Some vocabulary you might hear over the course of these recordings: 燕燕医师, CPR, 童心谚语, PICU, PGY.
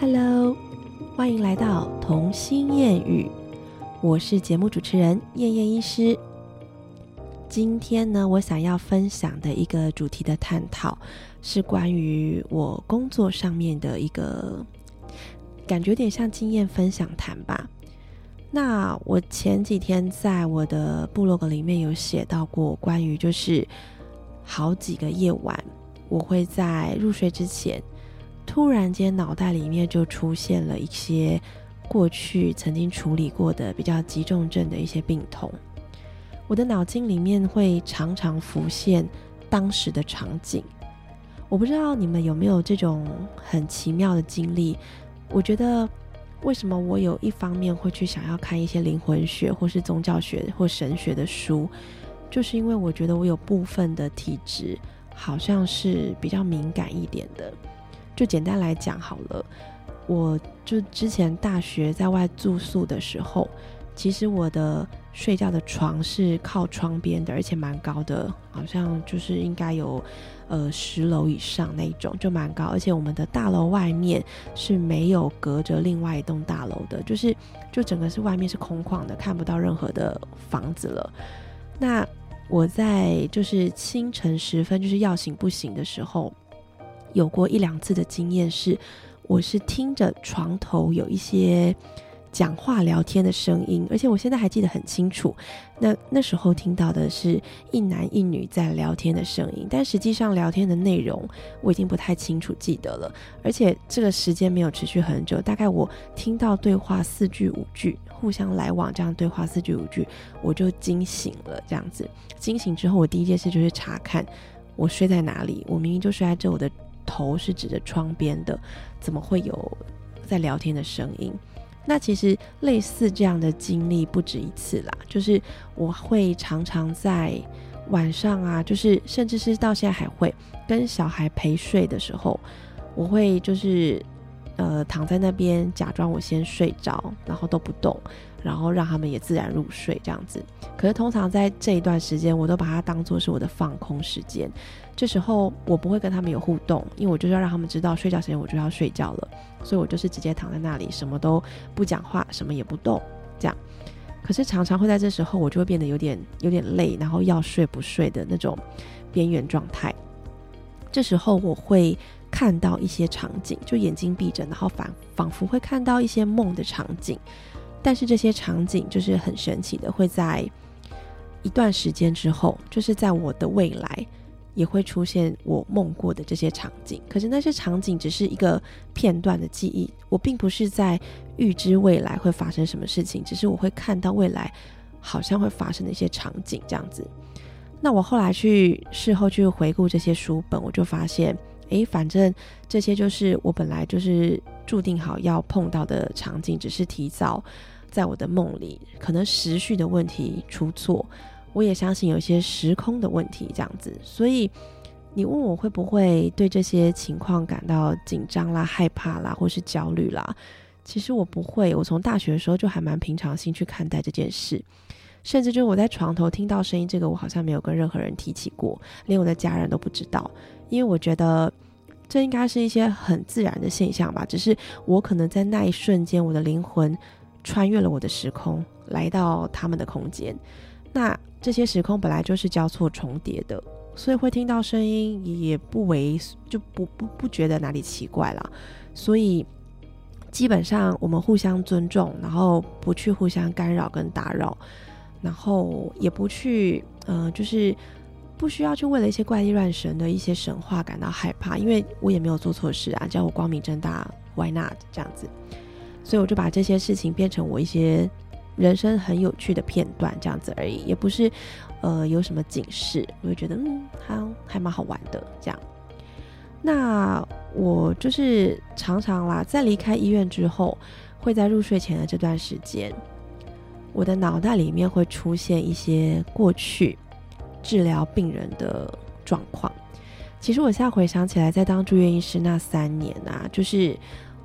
Hello， 欢迎来到童心谚语，我是节目主持人燕燕医师。今天呢，我想要分享的一个主题的探讨，是关于我工作上面的一个感觉，有点像经验分享谈吧。那我前几天在我的部落格里面有写到过关于就是好几个夜晚，我会在入睡之前突然间脑袋里面就出现了一些过去曾经处理过的比较急重症的一些病痛，我的脑筋里面会常常浮现当时的场景。我不知道你们有没有这种很奇妙的经历。我觉得为什么我有一方面会去想要看一些灵魂学或是宗教学或神学的书，就是因为我觉得我有部分的体质好像是比较敏感一点的。就简单来讲好了，我就之前大学在外住宿的时候，其实我的睡觉的床是靠窗边的，而且蛮高的，好像就是应该有10楼以上那一种，就蛮高。而且我们的大楼外面是没有隔着另外一栋大楼的，就整个是外面是空旷的，看不到任何的房子了。那我在就是清晨时分，就是要醒不醒的时候，有过一两次的经验是，我是听着床头有一些讲话聊天的声音，而且我现在还记得很清楚，那时候听到的是一男一女在聊天的声音，但实际上聊天的内容我已经不太清楚记得了，而且这个时间没有持续很久，大概我听到对话4句5句，互相来往这样对话4句5句，我就惊醒了。这样子惊醒之后，我第一件事就是查看我睡在哪里，我明明就睡在这，我的头是指着窗边的，怎么会有在聊天的声音？那其实类似这样的经历不止一次啦，就是我会常常在晚上啊，就是甚至是到现在还会跟小孩陪睡的时候，我会就是躺在那边假装我先睡着，然后都不动，然后让他们也自然入睡这样子。可是通常在这一段时间，我都把它当作是我的放空时间，这时候我不会跟他们有互动，因为我就是要让他们知道睡觉时间我就要睡觉了，所以我就是直接躺在那里，什么都不讲话，什么也不动这样。可是常常会在这时候，我就会变得有点累，然后要睡不睡的那种边缘状态。这时候我会看到一些场景，就眼睛闭着，然后仿佛会看到一些梦的场景，但是这些场景就是很神奇的，会在一段时间之后，就是在我的未来也会出现我梦过的这些场景。可是那些场景只是一个片段的记忆，我并不是在预知未来会发生什么事情，只是我会看到未来好像会发生的一些场景这样子。那我后来事后去回顾这些书本，我就发现反正这些就是我本来就是注定好要碰到的场景，只是提早在我的梦里，可能时序的问题出错，我也相信有一些时空的问题这样子。所以你问我会不会对这些情况感到紧张啦、害怕啦或是焦虑啦，其实我不会。我从大学的时候就还蛮平常心去看待这件事，甚至就是我在床头听到声音这个，我好像没有跟任何人提起过，连我的家人都不知道，因为我觉得这应该是一些很自然的现象吧，只是我可能在那一瞬间，我的灵魂穿越了我的时空，来到他们的空间。那这些时空本来就是交错重叠的，所以会听到声音也就不觉得哪里奇怪啦。所以基本上我们互相尊重，然后不去互相干扰跟打扰，然后也不去就是不需要去为了一些怪力乱神的一些神话感到害怕，因为我也没有做错事啊，只要我光明正大 why not 这样子。所以我就把这些事情变成我一些人生很有趣的片段这样子而已，也不是有什么警示，我就觉得还蛮好玩的这样。那我就是常常啦，在离开医院之后，会在入睡前的这段时间，我的脑袋里面会出现一些过去治疗病人的状况。其实我现在回想起来，在当住院医师那3年啊，就是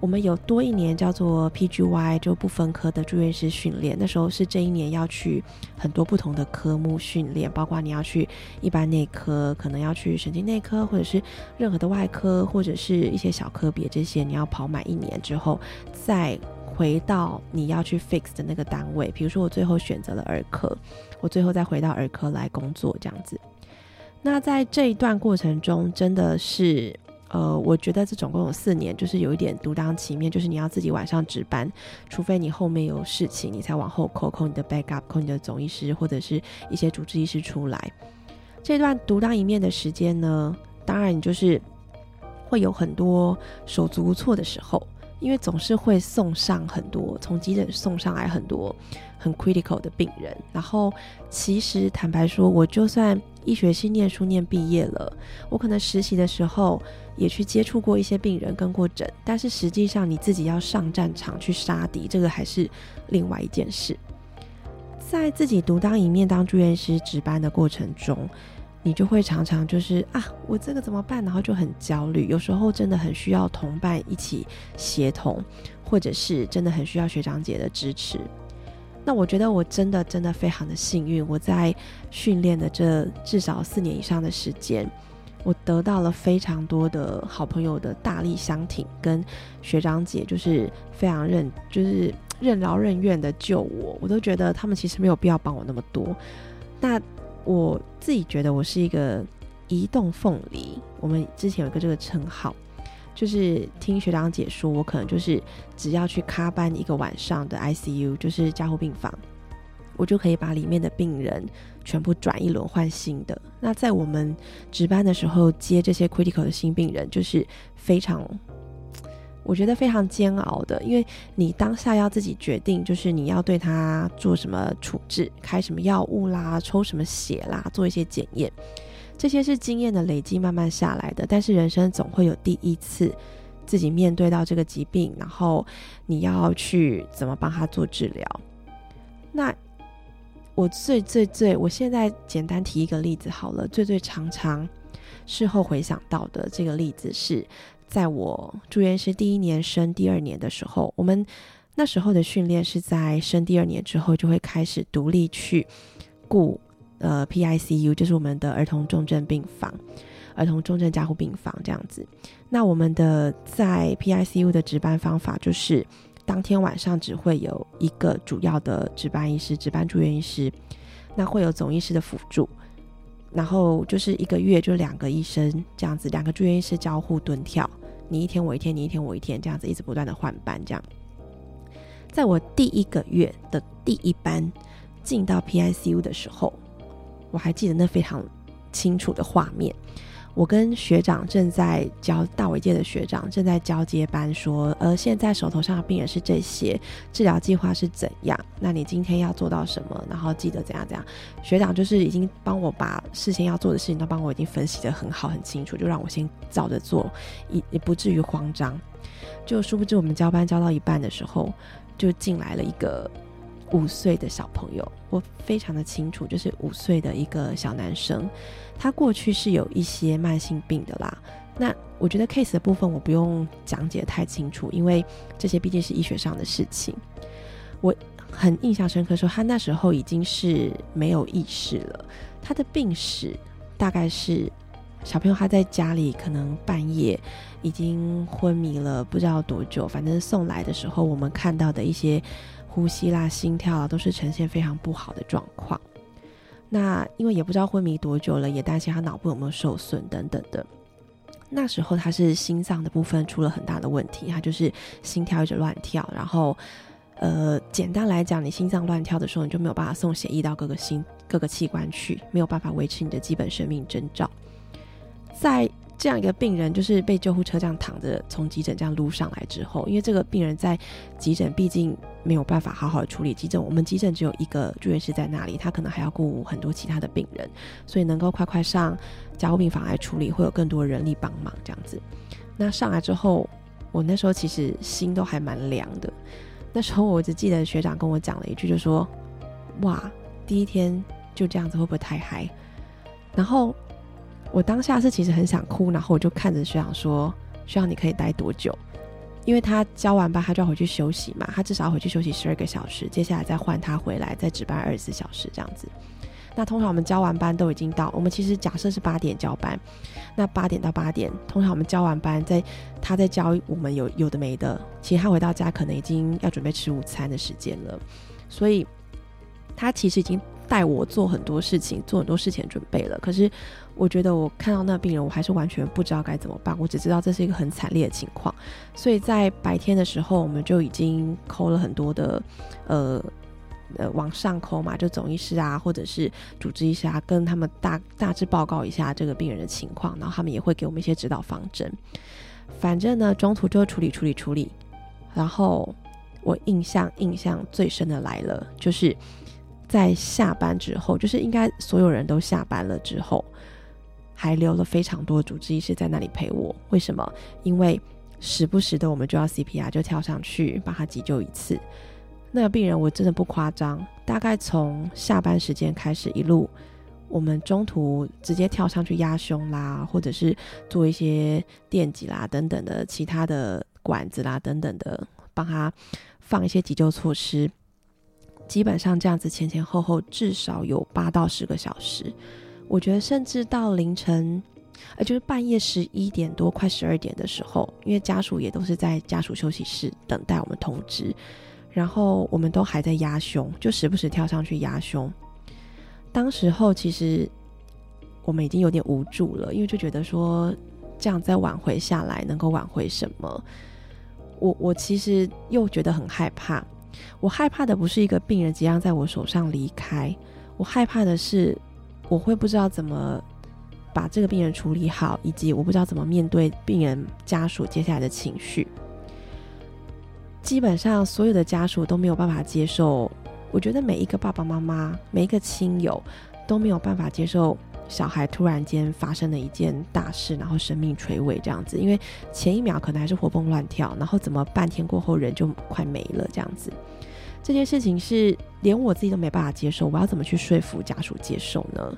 我们有多一年叫做 PGY， 就不分科的住院师训练，那时候是这一年要去很多不同的科目训练，包括你要去一般内科，可能要去神经内科，或者是任何的外科，或者是一些小科别，这些你要跑满一年之后再回到你要去 fix 的那个单位。比如说我最后选择了儿科，我最后再回到儿科来工作这样子。那在这一段过程中真的是我觉得这总共有4年，就是有一点独当其面，就是你要自己晚上值班，除非你后面有事情你才往后扣你的 backup， 扣你的总医师或者是一些主治医师出来。这段独当一面的时间呢，当然你就是会有很多手足无措的时候，因为总是会送上很多，从急诊送上来很多很 critical 的病人。然后其实坦白说，我就算医学系念书念毕业了，我可能实习的时候也去接触过一些病人，跟过诊，但是实际上你自己要上战场去杀敌，这个还是另外一件事。在自己独当一面当住院师值班的过程中，你就会常常就是我这个怎么办，然后就很焦虑。有时候真的很需要同伴一起协同，或者是真的很需要学长姐的支持。那我觉得我真的非常的幸运，我在训练的这至少4年以上的时间，我得到了非常多的好朋友的大力相挺，跟学长姐就是非常任劳任怨的救我，我都觉得他们其实没有必要帮我那么多。那我自己觉得我是一个移动凤梨，我们之前有一个这个称号，就是听学长姐说我可能就是只要去咖班一个晚上的 ICU， 就是加护病房，我就可以把里面的病人全部转一轮换新的。那在我们值班的时候接这些 critical 的新病人，就是非常我觉得非常煎熬的，因为你当下要自己决定，就是你要对他做什么处置，开什么药物啦，抽什么血啦，做一些检验，这些是经验的累积慢慢下来的。但是人生总会有第一次自己面对到这个疾病，然后你要去怎么帮他做治疗。那我我现在简单提一个例子好了，最常事后回想到的这个例子是在我住院师第一年升第二年的时候，我们那时候的训练是在升第二年之后就会开始独立去顾PICU， 就是我们的儿童重症病房，儿童重症加护病房这样子。那我们的在 PICU 的值班方法就是当天晚上只会有一个主要的值班医师，值班住院医师，那会有总医师的辅助，然后就是一个月就2个医生这样子，2个住院医师交互蹲跳，你一天我一天，你一天我一天，这样子一直不断的换班这样。在我第一个月的第一班进到 PICU 的时候，我还记得那非常清楚的画面，我跟学长正在交大尾界的学长正在交接班，说现在手头上的病人是这些，治疗计划是怎样，那你今天要做到什么，然后记得怎样怎样。学长就是已经帮我把事先要做的事情都帮我已经分析得很好很清楚，就让我先照着做，也不至于慌张。就殊不知我们交班交到一半的时候，就进来了一个5岁的小朋友，我非常的清楚，就是5岁的一个小男生，他过去是有一些慢性病的啦。那我觉得 case 的部分我不用讲解太清楚，因为这些毕竟是医学上的事情。我很印象深刻说，他那时候已经是没有意识了，他的病史大概是小朋友他在家里可能半夜已经昏迷了不知道多久，反正送来的时候我们看到的一些呼吸啦心跳啦都是呈现非常不好的状况。那因为也不知道昏迷多久了，也担心他脑部有没有受损等等的。那时候他是心脏的部分出了很大的问题，他就是心跳一直乱跳，然后简单来讲，你心脏乱跳的时候，你就没有办法送血液到各个器官去，没有办法维持你的基本生命征兆。在这样一个病人就是被救护车这样躺着从急诊这样撸上来之后，因为这个病人在急诊毕竟没有办法好好的处理，急诊我们急诊只有一个住院师在那里，他可能还要顾很多其他的病人，所以能够快上加护病房来处理会有更多人力帮忙这样子。那上来之后，我那时候其实心都还蛮凉的，那时候我只记得学长跟我讲了一句，就说哇，第一天就这样子会不会太嗨？然后我当下是其实很想哭，然后我就看着学长说，学长你可以待多久？因为他交完班他就要回去休息嘛，他至少要回去休息12个小时，接下来再换他回来再值班24小时这样子。那通常我们交完班都已经到，我们其实假设是8点交班，那8点到8点通常我们交完班在他在教我们有的没的，其实他回到家可能已经要准备吃午餐的时间了，所以他其实已经带我做很多事情准备了。可是我觉得我看到那病人我还是完全不知道该怎么办，我只知道这是一个很惨烈的情况，所以在白天的时候我们就已经call了很多的往上call嘛，就总医师啊或者是主治医师啊，跟他们大致报告一下这个病人的情况，然后他们也会给我们一些指导方针。反正呢中途就处理，然后我印象最深的来了，就是在下班之后，就是应该所有人都下班了之后，还留了非常多主治医师在那里陪我。为什么？因为时不时的我们就要 CPR， 就跳上去把他急救一次。那个病人我真的不夸张，大概从下班时间开始一路，我们中途直接跳上去压胸啦，或者是做一些电击啦等等的其他的管子啦等等的，帮他放一些急救措施。基本上这样子前前后后至少有8到10个小时，我觉得甚至到凌晨就是半夜11点多快12点的时候，因为家属也都是在家属休息室等待我们通知，然后我们都还在压胸，就时不时跳上去压胸。当时候其实我们已经有点无助了，因为就觉得说这样再挽回下来能够挽回什么。我其实又觉得很害怕，我害怕的不是一个病人即将在我手上离开，我害怕的是我会不知道怎么把这个病人处理好，以及我不知道怎么面对病人家属接下来的情绪。基本上所有的家属都没有办法接受，我觉得每一个爸爸妈妈每一个亲友都没有办法接受小孩突然间发生了一件大事，然后生命垂危这样子，因为前一秒可能还是活蹦乱跳，然后怎么半天过后人就快没了这样子。这件事情是连我自己都没办法接受，我要怎么去说服家属接受呢？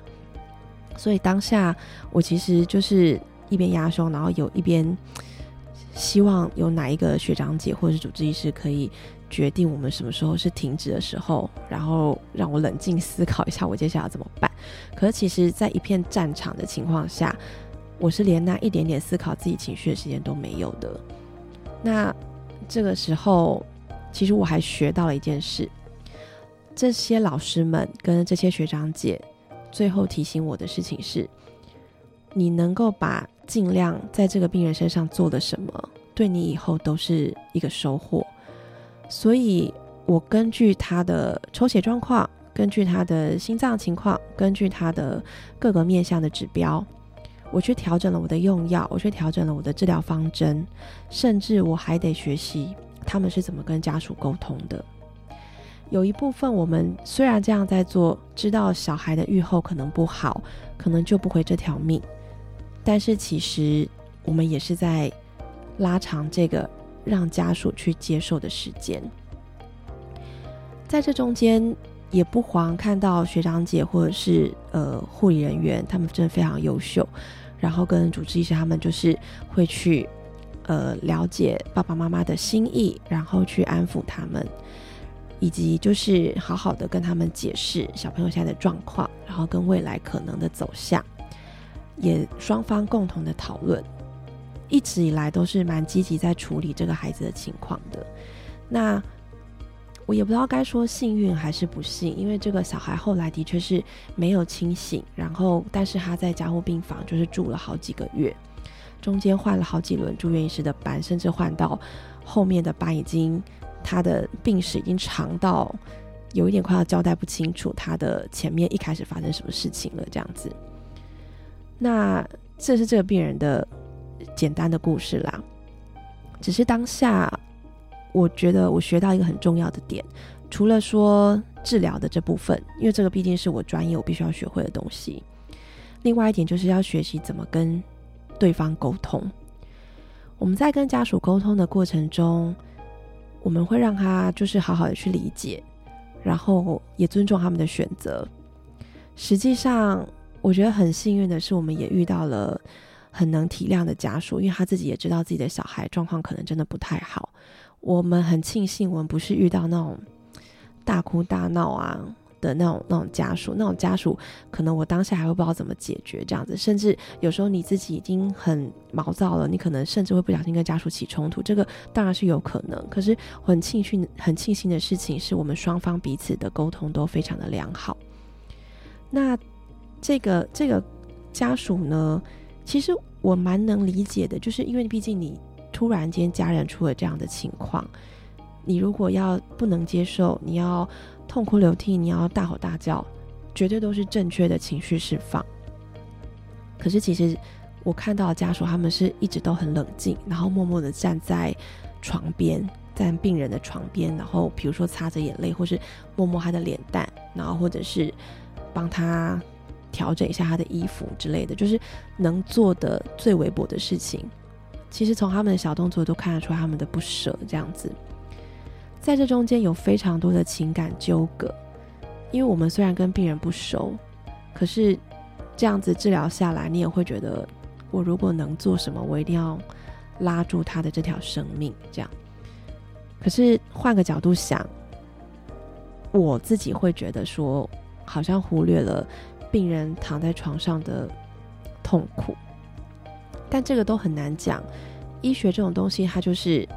所以当下我其实就是一边压胸，然后有一边希望有哪一个学长姐或者是主治医师可以决定我们什么时候是停止的时候，然后让我冷静思考一下我接下来怎么办。可是其实在一片战场的情况下，我是连那一点点思考自己情绪的时间都没有的。那这个时候其实我还学到了一件事，这些老师们跟这些学长姐最后提醒我的事情是，你能够把尽量在这个病人身上做了什么，对你以后都是一个收获。所以我根据他的抽血状况，根据他的心脏情况，根据他的各个面向的指标，我去调整了我的用药，我去调整了我的治疗方针，甚至我还得学习他们是怎么跟家属沟通的。有一部分我们虽然这样在做，知道小孩的预后可能不好，可能救不回这条命，但是其实我们也是在拉长这个让家属去接受的时间。在这中间也不遑看到学长姐或者是护理人员，他们真的非常优秀，然后跟主治医师他们就是会去了解爸爸妈妈的心意，然后去安抚他们，以及就是好好的跟他们解释小朋友现在的状况，然后跟未来可能的走向，也双方共同的讨论，一直以来都是蛮积极在处理这个孩子的情况的。那我也不知道该说幸运还是不幸，因为这个小孩后来的确是没有清醒，然后但是他在加护病房就是住了好几个月，中间换了好几轮住院医师的班，甚至换到后面的班已经他的病史已经长到有一点快要交代不清楚他的前面一开始发生什么事情了这样子。那这是这个病人的简单的故事啦，只是当下我觉得我学到一个很重要的点，除了说治疗的这部分，因为这个毕竟是我专业我必须要学会的东西，另外一点就是要学习怎么跟对方沟通。我们在跟家属沟通的过程中，我们会让他就是好好的去理解，然后也尊重他们的选择。实际上我觉得很幸运的是，我们也遇到了很能体谅的家属，因为他自己也知道自己的小孩状况可能真的不太好。我们很庆幸我们不是遇到那种大哭大闹啊的那种家属，那种家属可能我当下还会不知道怎么解决这样子，甚至有时候你自己已经很毛躁了，你可能甚至会不小心跟家属起冲突，这个当然是有可能。可是很庆幸的事情是我们双方彼此的沟通都非常的良好。那这个家属呢，其实我蛮能理解的，就是因为毕竟你突然间家人出了这样的情况，你如果要不能接受，你要痛哭流涕，你要大吼大叫，绝对都是正确的情绪释放。可是其实我看到的家属他们是一直都很冷静，然后默默的站在床边，站病人的床边，然后比如说擦着眼泪，或是摸摸他的脸蛋，然后或者是帮他调整一下他的衣服之类的，就是能做的最微薄的事情。其实从他们的小动作都看得出他们的不舍这样子。在这中间有非常多的情感纠葛，因为我们虽然跟病人不熟，可是这样子治疗下来，你也会觉得我如果能做什么，我一定要拉住他的这条生命这样。可是换个角度想，我自己会觉得说好像忽略了病人躺在床上的痛苦，但这个都很难讲。医学这种东西它就是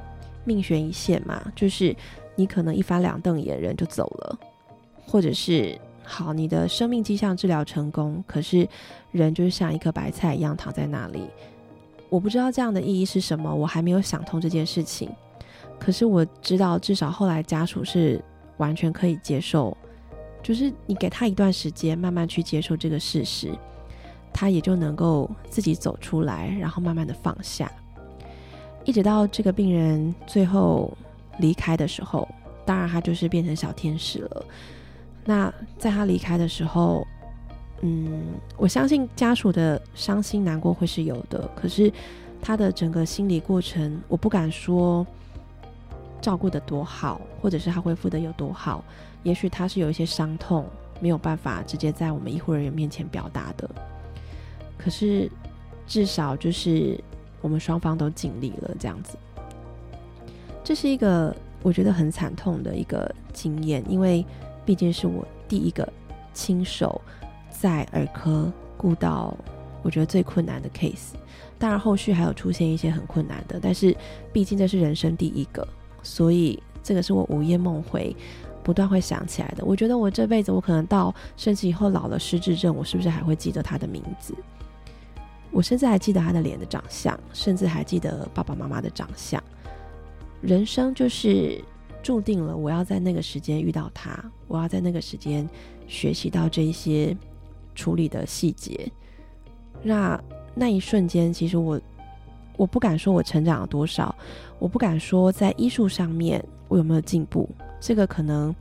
命悬一线嘛，就是你可能一翻两瞪眼人就走了，或者是好你的生命迹象治疗成功，可是人就是像一颗白菜一样躺在那里。我不知道这样的意义是什么，我还没有想通这件事情。可是我知道至少后来家属是完全可以接受，就是你给他一段时间慢慢去接受这个事实，他也就能够自己走出来，然后慢慢的放下。一直到这个病人最后离开的时候，当然他就是变成小天使了。那在他离开的时候，我相信家属的伤心难过会是有的，可是他的整个心理过程，我不敢说照顾得多好，或者是他恢复得有多好，也许他是有一些伤痛没有办法直接在我们医护人员面前表达的。可是至少就是我们双方都尽力了这样子。这是一个我觉得很惨痛的一个经验，因为毕竟是我第一个亲手在儿科顾到我觉得最困难的 case， 当然后续还有出现一些很困难的，但是毕竟这是人生第一个，所以这个是我午夜梦回不断会想起来的。我觉得我这辈子，我可能到甚至以后老了失智症，我是不是还会记得他的名字，我甚至还记得他的脸的长相，甚至还记得爸爸妈妈的长相。人生就是注定了我要在那个时间遇到他，我要在那个时间学习到这一些处理的细节。那一瞬间其实我不敢说我成长了多少，我不敢说在医术上面我有没有进步，这个可能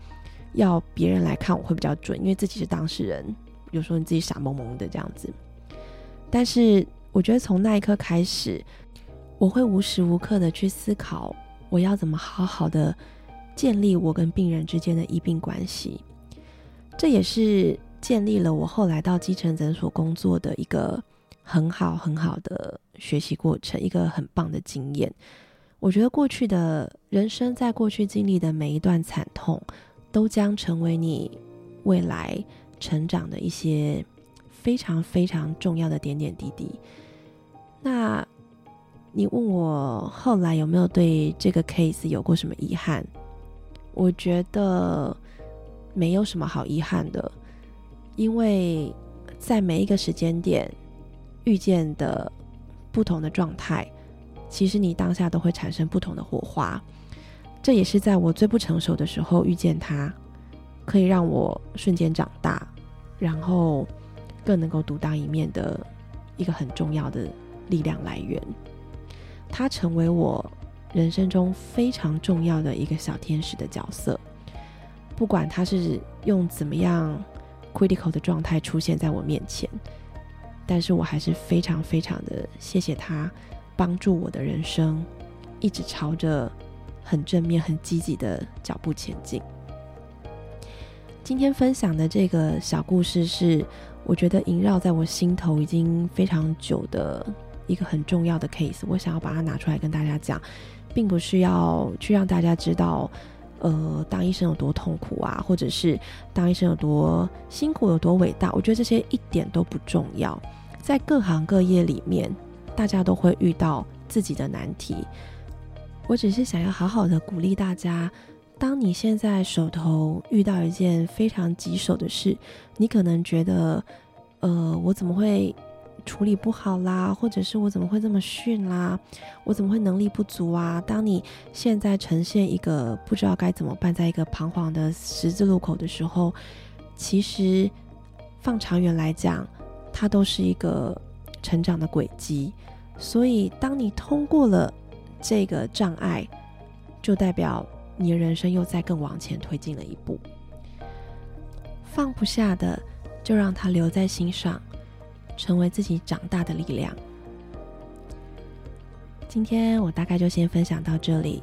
要别人来看我会比较准，因为自己是当事人，有时候你自己傻蒙蒙的这样子。但是我觉得从那一刻开始，我会无时无刻的去思考我要怎么好好的建立我跟病人之间的医病关系。这也是建立了我后来到基层诊所工作的一个很好很好的学习过程，一个很棒的经验。我觉得过去的人生，在过去经历的每一段惨痛，都将成为你未来成长的一些非常非常重要的点点滴滴。那你问我后来有没有对这个 case 有过什么遗憾，我觉得没有什么好遗憾的，因为在每一个时间点遇见的不同的状态，其实你当下都会产生不同的火花。这也是在我最不成熟的时候遇见它，可以让我瞬间长大，然后更能够独当一面的一个很重要的力量来源。它成为我人生中非常重要的一个小天使的角色，不管它是用怎么样 critical 的状态出现在我面前，但是我还是非常非常的谢谢他，帮助我的人生一直朝着很正面很积极的脚步前进。今天分享的这个小故事是我觉得萦绕在我心头已经非常久的一个很重要的 case， 我想要把它拿出来跟大家讲，并不是要去让大家知道当医生有多痛苦啊，或者是当医生有多辛苦有多伟大，我觉得这些一点都不重要。在各行各业里面，大家都会遇到自己的难题，我只是想要好好的鼓励大家，当你现在手头遇到一件非常棘手的事，你可能觉得我怎么会处理不好啦，或者是我怎么会这么逊啦，我怎么会能力不足啊。当你现在呈现一个不知道该怎么办，在一个彷徨的十字路口的时候，其实放长远来讲，它都是一个成长的轨迹。所以当你通过了这个障碍，就代表你的人生又再更往前推进了一步。放不下的就让它留在心上，成为自己长大的力量。今天我大概就先分享到这里，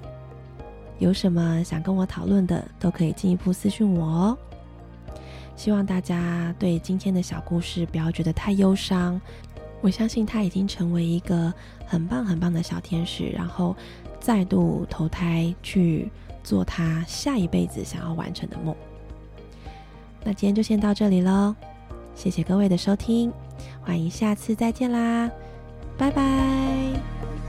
有什么想跟我讨论的都可以进一步私讯我哦。希望大家对今天的小故事不要觉得太忧伤，我相信它已经成为一个很棒很棒的小天使，然后再度投胎去做他下一辈子想要完成的梦。那今天就先到这里咯，谢谢各位的收听，欢迎下次再见啦，拜拜。